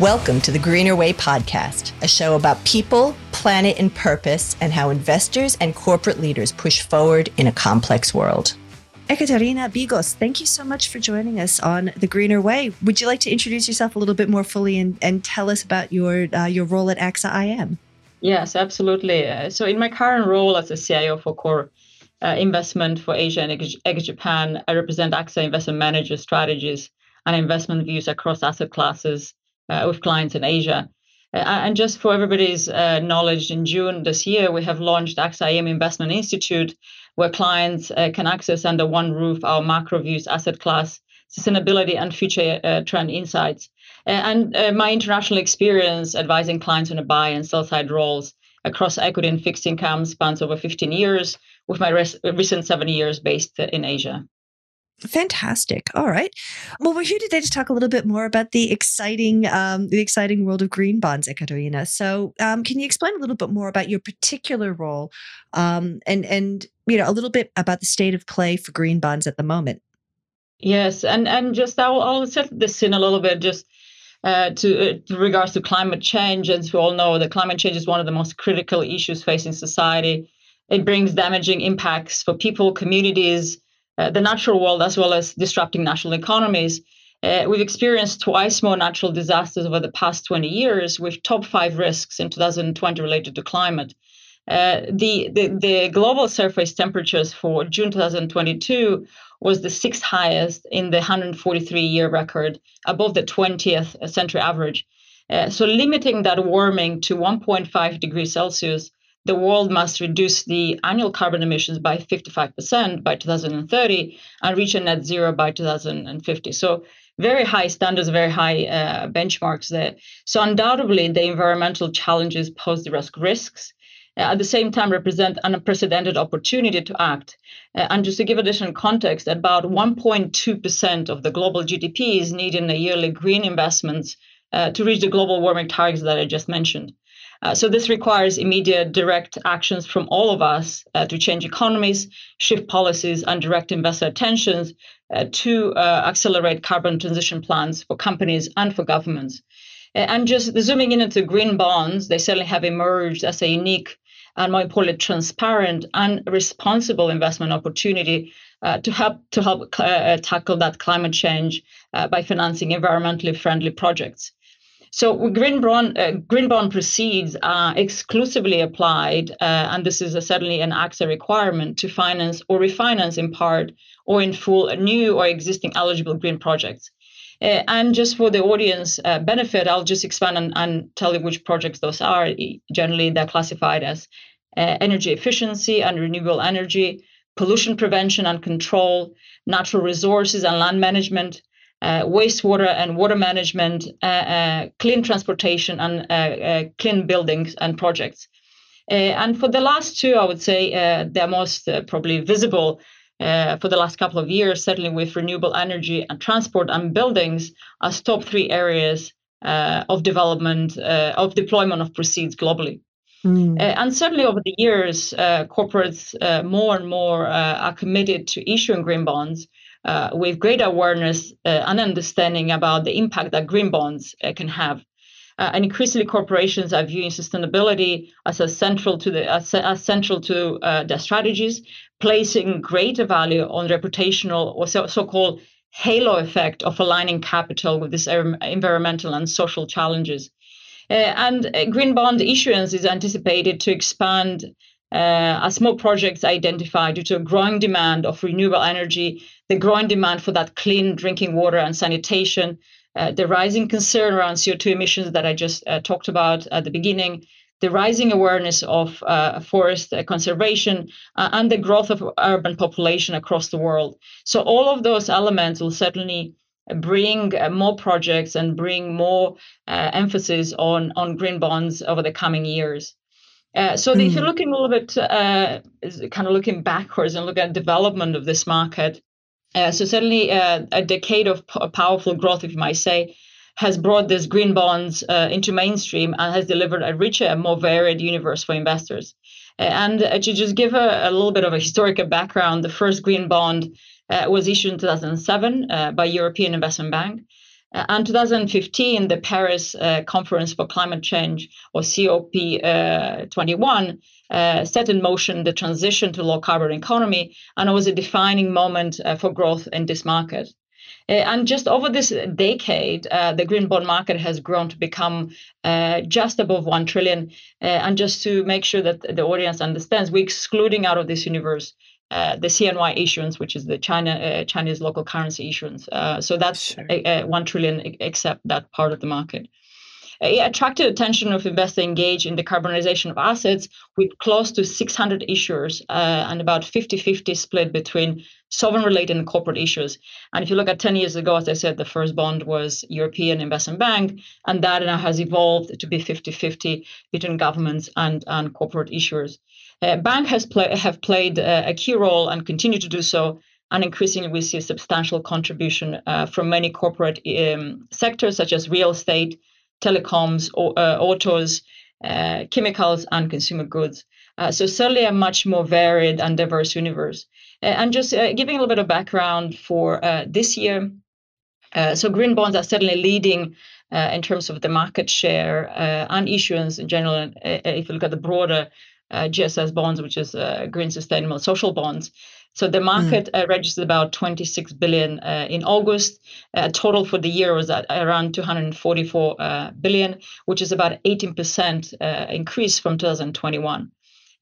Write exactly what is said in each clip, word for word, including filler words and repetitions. Welcome to the Greener Way podcast, a show about people, planet, and purpose, and how investors and corporate leaders push forward in a complex world. Ekaterina Bigos, thank you so much for joining us on The Greener Way. Would you like to introduce yourself a little bit more fully and, and tell us about your uh, your role at AXA I M? Yes, absolutely. Uh, so in my current role as a C I O for Core uh, Investment for Asia and ex-Japan, I represent AXA Investment Managers' strategies and investment views across asset classes uh, with clients in Asia. Uh, and just for everybody's uh, knowledge, in June this year, we have launched AXA I M Investment Institute, where clients uh, can access under one roof our macro views, asset class, sustainability, and future uh, trend insights. And uh, my international experience advising clients on a buy and sell side roles across equity and fixed income spans over fifteen years, with my res- recent seven years based in Asia. Fantastic. All right. Well, we're here today to talk a little bit more about the exciting um, the exciting world of green bonds, Ekaterina. So um, can you explain a little bit more about your particular role um, and, and you know, a little bit about the state of play for green bonds at the moment? Yes. And and just I'll, I'll set this in a little bit just uh, to, uh, to regards to climate change. As we all know, that climate change is one of the most critical issues facing society. It brings damaging impacts for people, communities, Uh, the natural world, as well as disrupting national economies. Uh, we've experienced twice more natural disasters over the past twenty years, with top five risks in two thousand twenty related to climate. Uh, the, the, the global surface temperatures for June twenty twenty-two was the sixth highest in the one hundred forty-three year record, above the twentieth century average. Uh, so limiting that warming to one point five degrees Celsius, the world must reduce the annual carbon emissions by fifty-five percent by two thousand thirty and reach a net zero by two thousand fifty. So very high standards, very high uh, benchmarks there. So undoubtedly, the environmental challenges pose the risk risks. Uh, at the same time, represent an unprecedented opportunity to act. Uh, and just to give additional context, about one point two percent of the global G D P is needed in the yearly green investments uh, to reach the global warming targets that I just mentioned. Uh, so this requires immediate direct actions from all of us uh, to change economies, shift policies, and direct investor attentions uh, to uh, accelerate carbon transition plans for companies and for governments. And just zooming in into green bonds, they certainly have emerged as a unique and, more importantly, transparent and responsible investment opportunity uh, to help to help uh, tackle that climate change uh, by financing environmentally friendly projects. So green bond, uh, green bond proceeds are exclusively applied, uh, and this is a, certainly an AXA requirement, to finance or refinance in part or in full new or existing eligible green projects. Uh, and just for the audience uh, benefit, I'll just expand and, and tell you which projects those are. Generally, they're classified as uh, energy efficiency and renewable energy, pollution prevention and control, natural resources and land management, Uh, wastewater and water management, uh, uh, clean transportation, and uh, uh, clean buildings and projects. Uh, and for the last two, I would say uh, they're most uh, probably visible uh, for the last couple of years, certainly with renewable energy and transport and buildings as top three areas uh, of development, uh, of deployment of proceeds globally. Mm. Uh, and certainly over the years, uh, corporates uh, more and more uh, are committed to issuing green bonds, Uh, with greater awareness uh, and understanding about the impact that green bonds uh, can have. Uh, and increasingly, corporations are viewing sustainability as a central to, the, as, as central to uh, their strategies, placing greater value on reputational or so, so-called halo effect of aligning capital with these er- environmental and social challenges. Uh, and uh, green bond issuance is anticipated to expand Uh, as more projects are identified due to a growing demand of renewable energy, the growing demand for that clean drinking water and sanitation, uh, the rising concern around C O two emissions that I just uh, talked about at the beginning, the rising awareness of uh, forest conservation, uh, and the growth of urban population across the world. So all of those elements will certainly bring uh, more projects and bring more uh, emphasis on, on green bonds over the coming years. Uh, so mm-hmm. if you're looking a little bit, uh, kind of looking backwards and looking at development of this market, uh, so certainly uh, a decade of p- powerful growth, if you might say, has brought these green bonds uh, into mainstream and has delivered a richer and more varied universe for investors. And uh, to just give a, a little bit of a historical background, the first green bond uh, was issued in two thousand seven uh, by European Investment Bank. Uh, and twenty fifteen, the Paris uh, Conference for Climate Change, or COP twenty-one, uh, uh, set in motion the transition to low-carbon economy, and it was a defining moment uh, for growth in this market. Uh, and just over this decade, uh, the green bond market has grown to become uh, just above one trillion dollars. Uh, and just to make sure that the audience understands, we're excluding out of this universe Uh, the C N Y issuance, which is the China uh, Chinese local currency issuance. Uh, so that's sure. a, a one trillion, except that part of the market. It attracted attention of investors engaged in the carbonization of assets, with close to six hundred issuers uh, and about fifty fifty split between sovereign-related and corporate issues. And if you look at ten years ago, as I said, the first bond was European Investment Bank, and that now has evolved to be fifty fifty between governments and, and corporate issuers. Uh, banks has play, have played uh, a key role and continue to do so, and increasingly we see a substantial contribution uh, from many corporate um, sectors such as real estate, telecoms, or, uh, autos, uh, chemicals, and consumer goods. Uh, so certainly a much more varied and diverse universe. Uh, and just uh, giving a little bit of background for uh, this year, uh, so green bonds are certainly leading uh, in terms of the market share uh, and issuance in general, uh, if you look at the broader Uh, G S S bonds, which is uh, green sustainable social bonds. So the market mm. uh, registered about twenty-six billion uh, in August. Uh, total for the year was at around two hundred forty-four uh, billion, which is about eighteen percent uh, increase from two thousand twenty-one.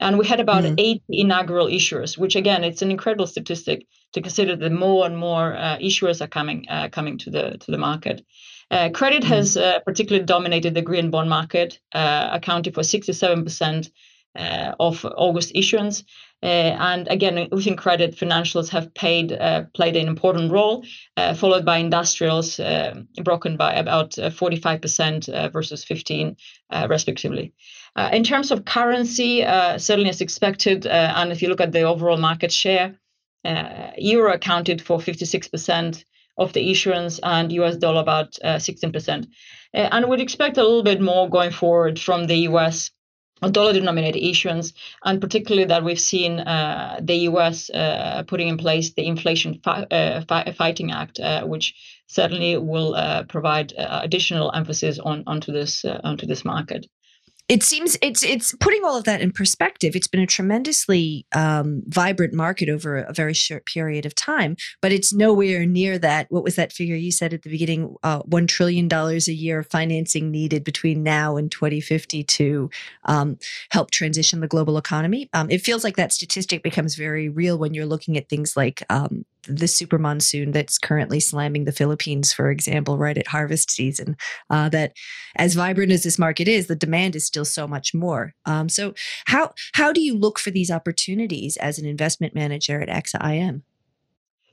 And we had about mm. eight inaugural issuers, which again, it's an incredible statistic to consider that more and more uh, issuers are coming uh, coming to the to the market. Uh, credit mm. has uh, particularly dominated the green bond market, uh, accounting for sixty-seven percent. Uh, of August issuance. Uh, and again, within credit, financials have paid, uh, played an important role, uh, followed by industrials, uh, broken by about forty-five percent uh, versus fifteen, uh, respectively. Uh, in terms of currency, uh, certainly as expected, uh, and if you look at the overall market share, uh, euro accounted for fifty-six percent of the issuance and U S dollar about uh, sixteen percent. Uh, and we'd expect a little bit more going forward from the U S dollar-denominated issuance, and particularly that we've seen uh, the U S uh, putting in place the Inflation Fi- uh, Fi- Fighting Act, uh, which certainly will uh, provide uh, additional emphasis on onto this uh, onto this market. It seems it's it's putting all of that in perspective. It's been a tremendously um, vibrant market over a very short period of time, but it's nowhere near that. What was that figure you said at the beginning? Uh, One trillion dollars a year of financing needed between now and twenty fifty to um, help transition the global economy. Um, it feels like that statistic becomes very real when you're looking at things like um, the super monsoon that's currently slamming the Philippines, for example, right at harvest season, uh, that as vibrant as this market is, the demand is still so much more. Um, so how how do you look for these opportunities as an investment manager at AXA I M?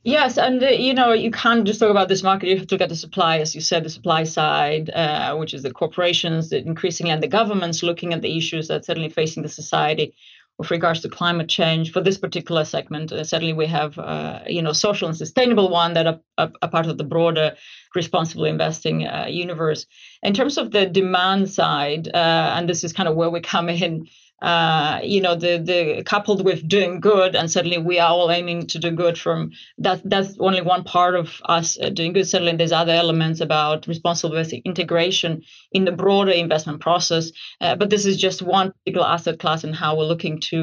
Yes, and uh, you know, you can't just talk about this market. You have to look at the supply, as you said, the supply side, uh, which is the corporations, that increasingly, and the governments looking at the issues that are certainly facing the society with regards to climate change. For this particular segment, uh, certainly we have, uh, you know, social and sustainable one that are, are, are part of the broader responsible investing uh, universe. In terms of the demand side, uh, and this is kind of where we come in, uh, you know, the the coupled with doing good, and certainly we are all aiming to do good from that. That's only one part of us doing good. Certainly there's other elements about responsible investing integration in the broader investment process. Uh, but this is just one particular asset class and how we're looking to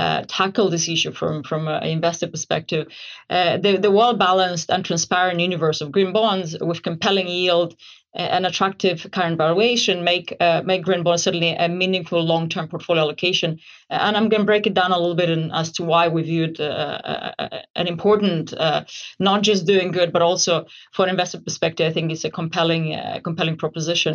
Uh, tackle this issue from from an investor perspective. Uh, the, the well-balanced and transparent universe of green bonds with compelling yield and attractive current valuation make uh, make green bonds certainly a meaningful long-term portfolio allocation. And I'm going to break it down a little bit in, as to why we viewed uh, uh, an important, uh, not just doing good, but also for an investor perspective, I think it's a compelling uh, compelling proposition.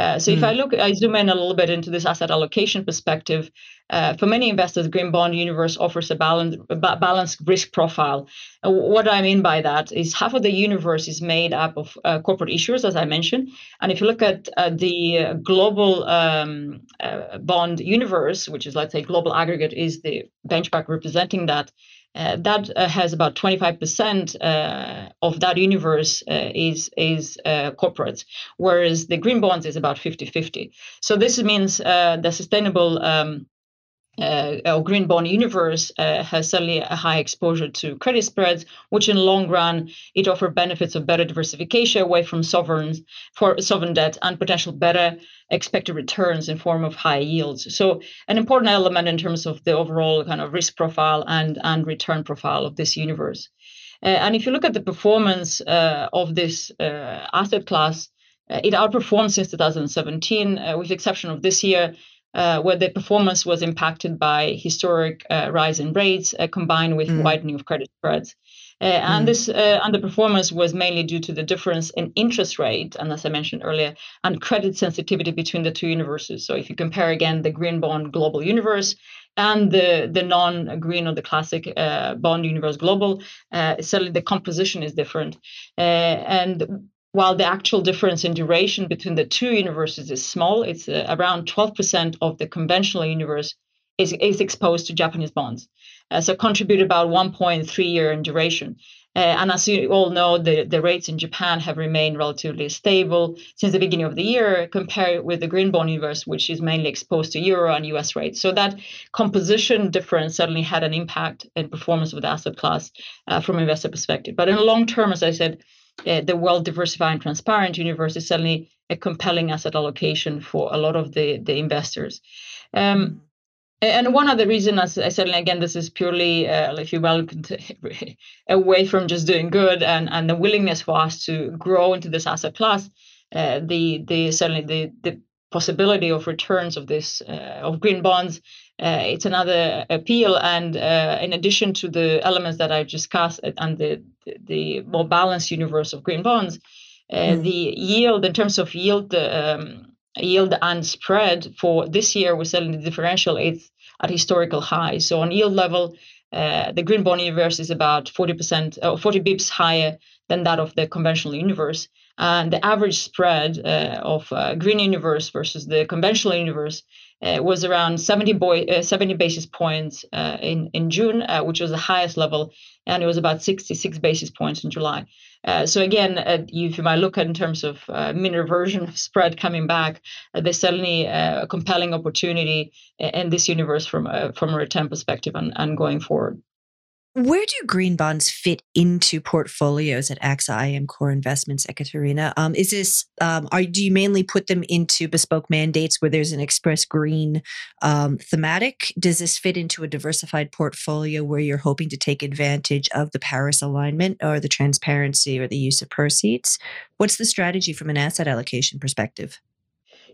Uh, so mm. if I look, I zoom in a little bit into this asset allocation perspective, Uh, for many investors, green bond universe offers a balanced, ba- balanced risk profile. Uh, what I mean by that is half of the universe is made up of uh, corporate issuers, as I mentioned. And if you look at uh, the global um, uh, bond universe, which is, let's say, global aggregate is the benchmark representing that, uh, that uh, has about twenty-five percent uh, of that universe uh, is is uh, corporates, whereas the green bonds is about fifty-fifty. So this means uh, the sustainable um, uh, or green bond universe uh, has certainly a high exposure to credit spreads, which in long run, it offers benefits of better diversification away from sovereigns for sovereign debt and potential better expected returns in form of high yields. So an important element in terms of the overall kind of risk profile and, and return profile of this universe. Uh, and if you look at the performance uh, of this uh, asset class, uh, it outperformed since two thousand seventeen, uh, with the exception of this year, uh, where the performance was impacted by historic uh, rise in rates uh, combined with mm. widening of credit spreads. Uh, and mm. this uh, underperformance was mainly due to the difference in interest rate, and as I mentioned earlier, and credit sensitivity between the two universes. So if you compare again the green bond global universe and the, the non-green or the classic uh, bond universe global, uh, certainly the composition is different. Uh, and while the actual difference in duration between the two universes is small, it's uh, around twelve percent of the conventional universe is, is exposed to Japanese bonds. Uh, so contribute about one point three years in duration. Uh, and as you all know, the, the rates in Japan have remained relatively stable since the beginning of the year compared with the green bond universe, which is mainly exposed to euro and U S rates. So that composition difference certainly had an impact in performance of the asset class uh, from an investor perspective. But in the long term, as I said, uh, the well-diversified and transparent universe is certainly a compelling asset allocation for a lot of the, the investors. Um, And one other reason, as I said, and again, this is purely, uh, if you will, away from just doing good and, and the willingness for us to grow into this asset class, uh, the the certainly the the possibility of returns of this uh, of green bonds, uh, it's another appeal. And uh, in addition to the elements that I discussed and the the more balanced universe of green bonds, uh, mm. the yield in terms of yield. Um, Yield and spread for this year was certainly the differential is at historical highs. So on yield level, uh, the green bond universe is about forty percent or forty bips higher than that of the conventional universe. And the average spread uh, of uh, green universe versus the conventional universe uh, was around seventy, boy, uh, seventy basis points uh, in, in June, uh, which was the highest level. And it was about sixty-six basis points in July. Uh, so again, uh, if you might look at in terms of uh, mean reversion of spread coming back, uh, there's certainly uh, a compelling opportunity in this universe from a, from a return perspective and, and going forward. Where do green bonds fit into portfolios at A X A I M Core Investments, Ekaterina? Um, is this um, are do you mainly put them into bespoke mandates where there's an express green um, thematic? Does this fit into a diversified portfolio where you're hoping to take advantage of the Paris alignment or the transparency or the use of proceeds? What's the strategy from an asset allocation perspective?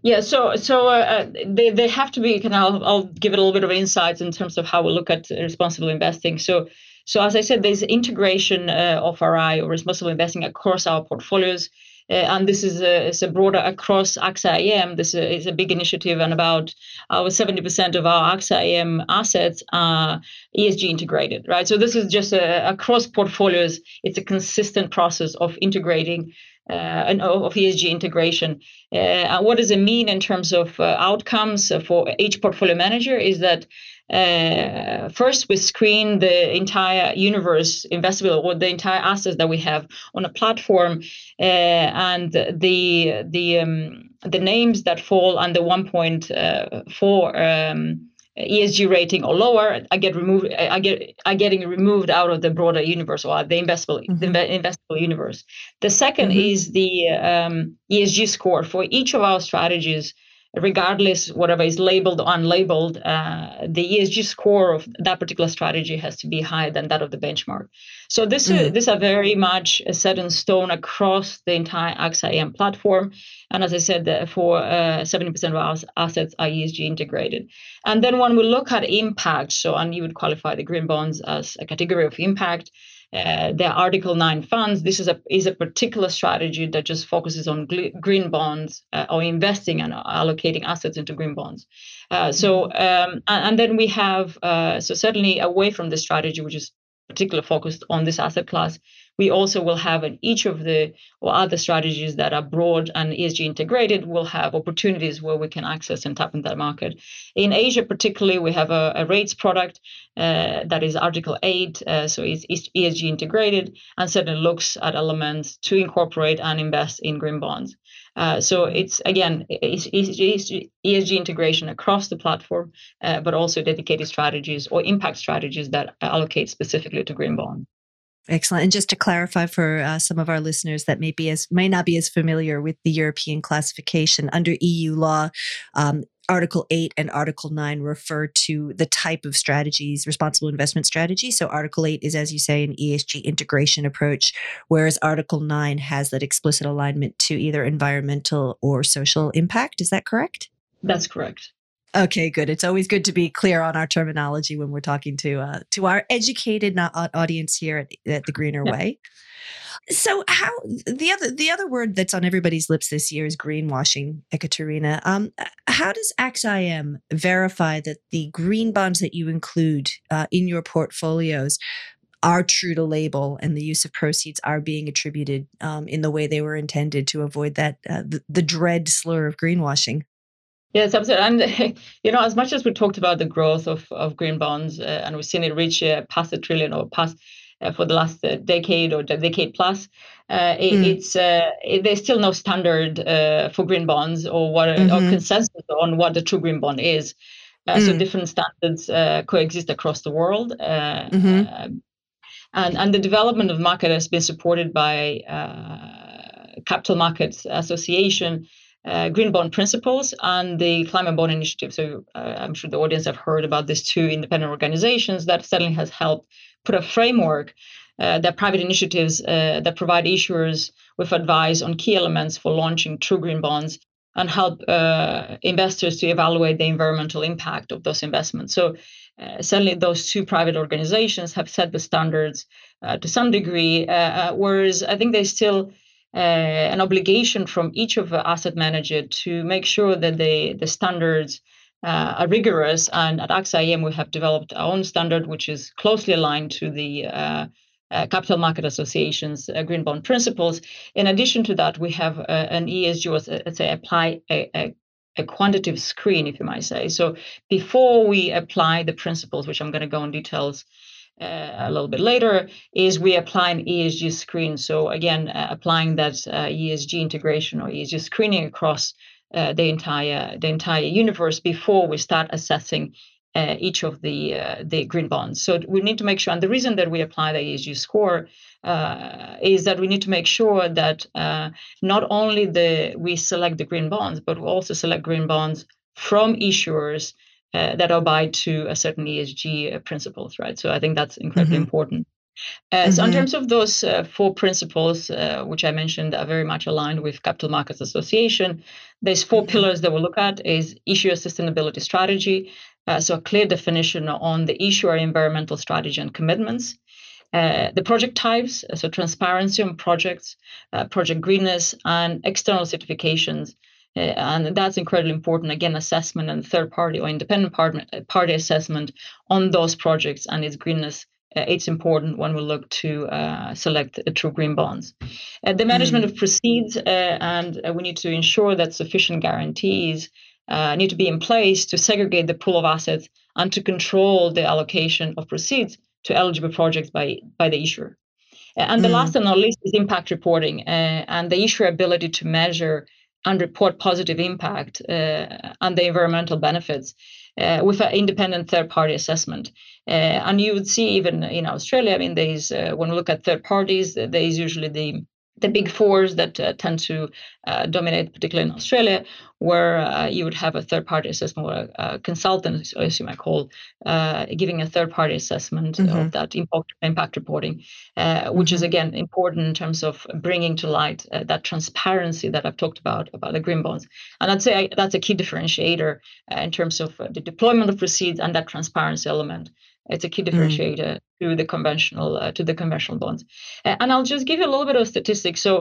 Yeah, so so uh, they, they have to be, kind of, I'll, I'll give it a little bit of insights in terms of how we look at responsible investing. So so as I said, there's integration uh, of R I or responsible investing across our portfolios. Uh, and this is a, it's a broader across A X A I M. This is a big initiative, and about our seventy percent of our A X A I M assets are E S G integrated, right? So this is just a, across portfolios. It's a consistent process of integrating Uh, and of E S G integration. Uh, and what does it mean in terms of uh, outcomes for each portfolio manager is that uh, first we screen the entire universe investable or the entire assets that we have on a platform, uh, and the the um, the names that fall under one point four um, E S G rating or lower, I get removed. I get I getting removed out of the broader universe or the investable mm-hmm. the investable universe. The second mm-hmm. is the um, E S G score for each of our strategies, regardless whatever is labeled or unlabeled. Uh, the E S G score of that particular strategy has to be higher than that of the benchmark. So this mm-hmm. is these are very much set in stone across the entire A X A I M platform. And as I said, for uh, seventy percent of our assets are E S G integrated. And then when we look at impact, so and you would qualify the green bonds as a category of impact, uh, there are Article nine funds. This is a is a particular strategy that just focuses on gl- green bonds uh, or investing and allocating assets into green bonds. Uh, so um, and, and then we have, uh, so certainly away from this strategy, which is particularly focused on this asset class, We also will have at each of the or other strategies that are broad and E S G integrated will have opportunities where we can access and tap into that market. In Asia, particularly, we have a, a rates product uh, that is Article eight, uh, so it's, it's E S G integrated and certainly looks at elements to incorporate and invest in green bonds. Uh, so it's, again, it's E S G integration across the platform, uh, but also dedicated strategies or impact strategies that allocate specifically to green bonds. Excellent. And just to clarify for uh, some of our listeners that may be as, may not be as familiar with the European classification, under E U law, um, Article eight and Article nine refer to the type of strategies, responsible investment strategy. So Article eight is, as you say, an E S G integration approach, whereas Article nine has that explicit alignment to either environmental or social impact. Is that correct? That's correct. Okay, good. It's always good to be clear on our terminology when we're talking to uh, to our educated audience here at, at The Greener Way. So how the other the other word that's on everybody's lips this year is greenwashing, Ekaterina. Um, how does A X I M verify that the green bonds that you include uh, in your portfolios are true to label and the use of proceeds are being attributed um, in the way they were intended to avoid that uh, the, the dread slur of greenwashing? Yes, absolutely. And, you know, as much as we talked about the growth of, of green bonds, uh, and we've seen it reach uh, past a trillion or past uh, for the last uh, decade or decade plus, uh, it, mm. it's uh, it, there's still no standard uh, for green bonds or what mm-hmm. or consensus on what the true green bond is. Uh, mm. So different standards uh, coexist across the world. Uh, mm-hmm. uh, and, and the development of market has been supported by uh, Capital Markets Association, Uh, Green Bond Principles and the Climate Bond Initiative. So uh, I'm sure the audience have heard about these two independent organizations that certainly has helped put a framework uh, that private initiatives uh, that provide issuers with advice on key elements for launching true green bonds and help uh, investors to evaluate the environmental impact of those investments. So uh, certainly those two private organizations have set the standards uh, to some degree, uh, whereas I think they still Uh, an obligation from each of the asset manager to make sure that they, the standards uh, are rigorous. And at A X A I M, we have developed our own standard, which is closely aligned to the uh, uh, Capital Market Association's uh, Green Bond Principles. In addition to that, we have uh, an E S G, or let's say, apply a, a, a quantitative screen, if you might say. So before we apply the principles, which I'm going to go in details Uh, a little bit later, is we apply an E S G screen. So again, uh, applying that uh, E S G integration or E S G screening across uh, the entire the entire universe before we start assessing uh, each of the uh, the green bonds. So we need to make sure, and the reason that we apply the E S G score uh, is that we need to make sure that uh, not only the we select the green bonds, but we also select green bonds from issuers Uh, that abide to a certain E S G uh, principles, right? So I think that's incredibly mm-hmm. important. Uh, mm-hmm. So in terms of those uh, four principles, uh, which I mentioned are very much aligned with Capital Markets Association, there's four mm-hmm. pillars that we'll look at is issuer sustainability strategy. Uh, so a clear definition on the issuer environmental strategy and commitments. Uh, the project types, so transparency on projects, uh, project greenness, and external certifications. Uh, and that's incredibly important, again, assessment and third-party or independent party, party assessment on those projects and its greenness. Uh, it's important when we look to uh, select uh, true green bonds. Uh, the management mm-hmm. of proceeds, uh, and uh, we need to ensure that sufficient guarantees uh, need to be in place to segregate the pool of assets and to control the allocation of proceeds to eligible projects by, by the issuer. Uh, and the mm-hmm. last and not least is impact reporting uh, and the issuer ability to measure and report positive impact uh, and the environmental benefits uh, with an independent third-party assessment. Uh, and you would see even in Australia, I mean, there is uh, when we look at third parties, there is usually the the big fours that uh, tend to uh, dominate, particularly in Australia, where uh, you would have a third-party assessment or a, a consultant, as you might call, uh, giving a third-party assessment mm-hmm. of that impact, impact reporting, uh, which mm-hmm. is, again, important in terms of bringing to light uh, that transparency that I've talked about, about the green bonds. And I'd say I, that's a key differentiator uh, in terms of uh, the deployment of proceeds and that transparency element. It's a key differentiator mm-hmm. to the conventional uh, to the conventional bonds. Uh, and I'll just give you a little bit of statistics. So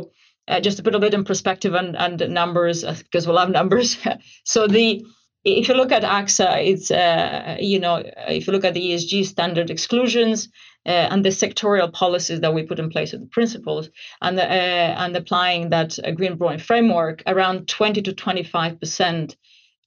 uh, just to put a bit in perspective and, and numbers, because uh, we'll have numbers. So the If you look at AXA, it's, uh, you know, if you look at the E S G standard exclusions uh, and the sectorial policies that we put in place with the principles and, the, uh, and applying that uh, green bond framework, around twenty to twenty-five percent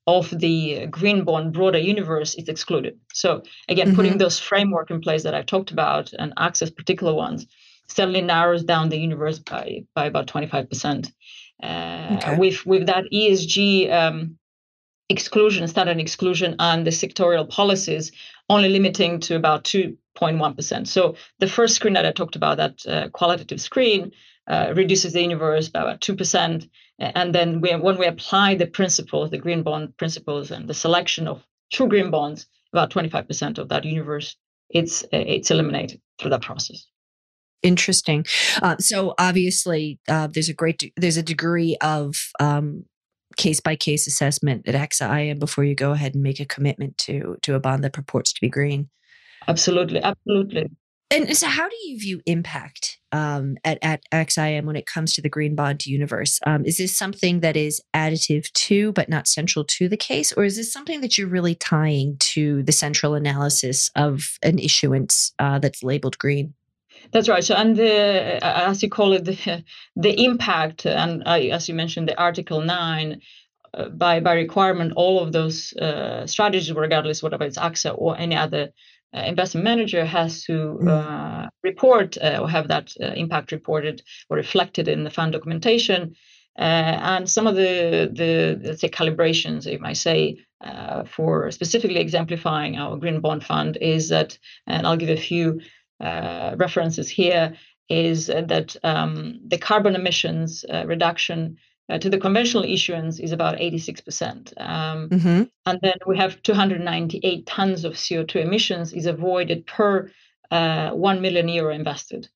of the green bond broader universe is excluded. So again, mm-hmm. putting those framework in place that I talked about and AXA's particular ones certainly narrows down the universe by, by about twenty-five percent. Uh, okay. With with that E S G um, exclusion, standard exclusion, and the sectorial policies only limiting to about two point one percent. So the first screen that I talked about, that uh, qualitative screen, uh, reduces the universe by about two percent. And then we, when we apply the principles, the green bond principles, and the selection of true green bonds, about twenty-five percent of that universe, it's it's eliminated through that process. Interesting. Uh, so obviously, uh, there's a great de- there's a degree of um, case by case assessment at AXA I M before you go ahead and make a commitment to to a bond that purports to be green. Absolutely, absolutely. And so, how do you view impact um, at at AXA I M when it comes to the green bond universe? Um, is this something that is additive to, but not central to the case, or is this something that you're really tying to the central analysis of an issuance uh, that's labeled green? That's right. So, and the, as you call it, the, the impact, and I, as you mentioned, the Article nine, uh, by by requirement, all of those uh, strategies, regardless whether it's AXA or any other uh, investment manager, has to uh, report uh, or have that uh, impact reported or reflected in the fund documentation. Uh, and some of the, the, let's say, calibrations, you might say, uh, for specifically exemplifying our Green Bond Fund is that, and I'll give a few Uh, references here, is uh, that um, the carbon emissions uh, reduction uh, to the conventional issuance is about eighty-six percent. Um, mm-hmm. And then we have two hundred ninety-eight tons of C O two emissions is avoided per uh, one million euro invested.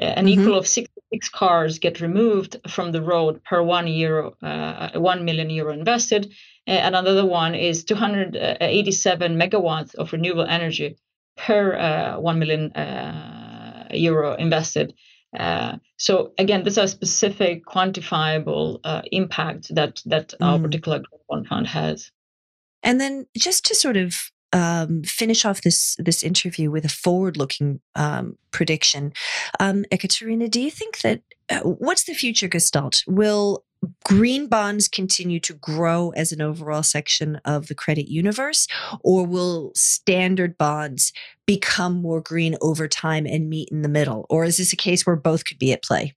Uh, an mm-hmm. equal of sixty-six cars get removed from the road per one euro, uh, one million euro invested. Uh, and another one is two hundred eighty-seven megawatts of renewable energy per uh, one million uh, euro invested. Uh, so again, these are specific quantifiable uh, impacts that, that mm. our particular green bond fund has. And then just to sort of um, finish off this this interview with a forward-looking um, prediction, um, Ekaterina, do you think that, uh, what's the future gestalt? Will green bonds continue to grow as an overall section of the credit universe, or will standard bonds become more green over time and meet in the middle? Or is this a case where both could be at play?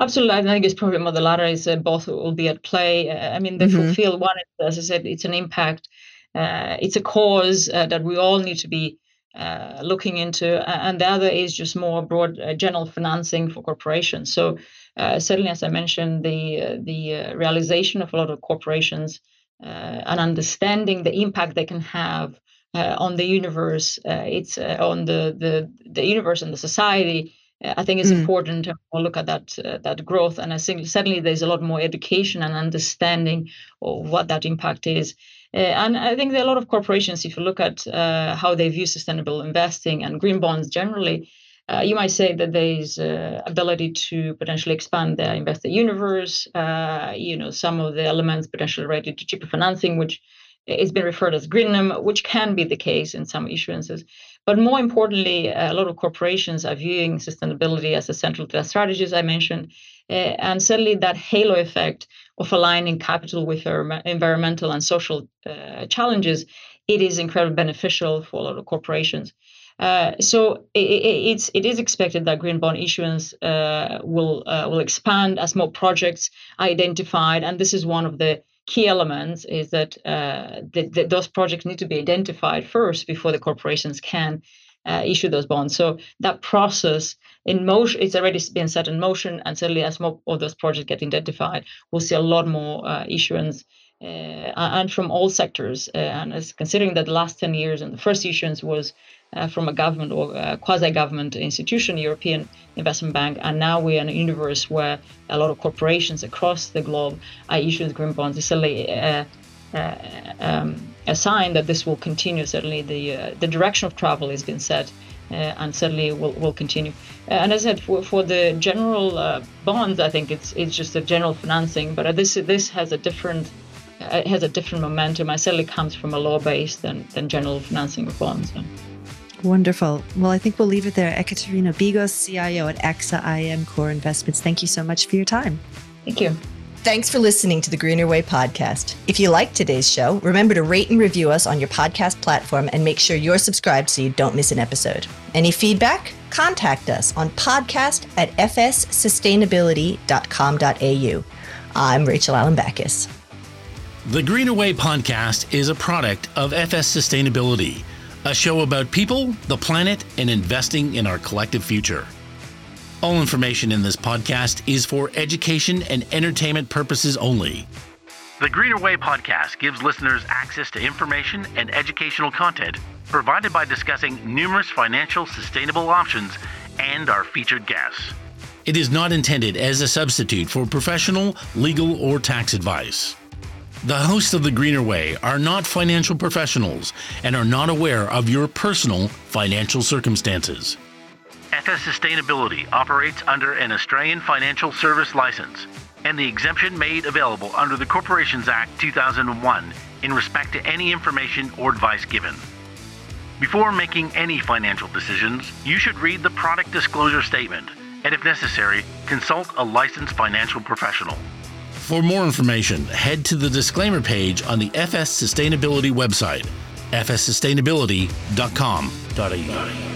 Absolutely. I think it's probably more the latter, is uh, both will be at play. Uh, I mean, they mm-hmm. fulfill one, as I said, it's an impact. Uh, it's a cause uh, that we all need to be uh, looking into. Uh, and the other is just more broad uh, general financing for corporations. So Uh, certainly, as I mentioned, the uh, the uh, realization of a lot of corporations uh, and understanding the impact they can have uh, on the universe, uh, it's uh, on the, the the universe and the society. Uh, I think is mm. important to look at that uh, that growth, and I think certainly there's a lot more education and understanding of what that impact is. Uh, and I think there are a lot of corporations, if you look at uh, how they view sustainable investing and green bonds generally. Uh, you might say that there is uh, ability to potentially expand their investor universe. Uh, you know, some of the elements potentially related to cheaper financing, which has been referred as green, which can be the case in some issuances. But more importantly, a lot of corporations are viewing sustainability as essential to their strategies, I mentioned. Uh, and certainly that halo effect of aligning capital with environmental and social uh, challenges, it is incredibly beneficial for a lot of corporations. Uh, so it, it's it is expected that green bond issuance uh, will uh, will expand as more projects are identified, and this is one of the key elements: is that uh, the, the, those projects need to be identified first before the corporations can uh, issue those bonds. So that process in motion, it's already been set in motion, and certainly as more of those projects get identified, we'll see a lot more uh, issuance. Uh, and from all sectors, uh, and as considering that the last ten years and the first issuance was uh, from a government or uh, quasi-government institution, European Investment Bank, and now we're in a universe where a lot of corporations across the globe are issuing green bonds. It's certainly uh, uh, um, a sign that this will continue. Certainly the uh, the direction of travel has been set uh, and certainly will, will continue. Uh, and as I said, for, for the general uh, bonds, I think it's it's just a general financing, but this this has a different it has a different momentum and certainly comes from a law base than, than general financing of bonds. Wonderful. Well, I think we'll leave it there. Ekaterina Bigos, C I O at AXA I M Core Investments, thank you so much for your time. Thank you. Thanks for listening to the Greener Way podcast. If you liked today's show, remember to rate and review us on your podcast platform and make sure you're subscribed so you don't miss an episode. Any feedback? Contact us on podcast at f s sustainability dot com dot a u. I'm Rachel Allen Backus. The Greener Way podcast is a product of F S Sustainability, a show about people, the planet, and investing in our collective future. All information in this podcast is for education and entertainment purposes only. The Greener Way podcast gives listeners access to information and educational content provided by discussing numerous financial sustainable options and our featured guests. It is not intended as a substitute for professional, legal, or tax advice. The hosts of The Greener Way are not financial professionals and are not aware of your personal financial circumstances. F S Sustainability operates under an Australian Financial Service License and the exemption made available under the Corporations Act two thousand one in respect to any information or advice given. Before making any financial decisions, you should read the product disclosure statement and, if necessary, consult a licensed financial professional. For more information, head to the disclaimer page on the F S Sustainability website, f s sustainability dot com dot a u.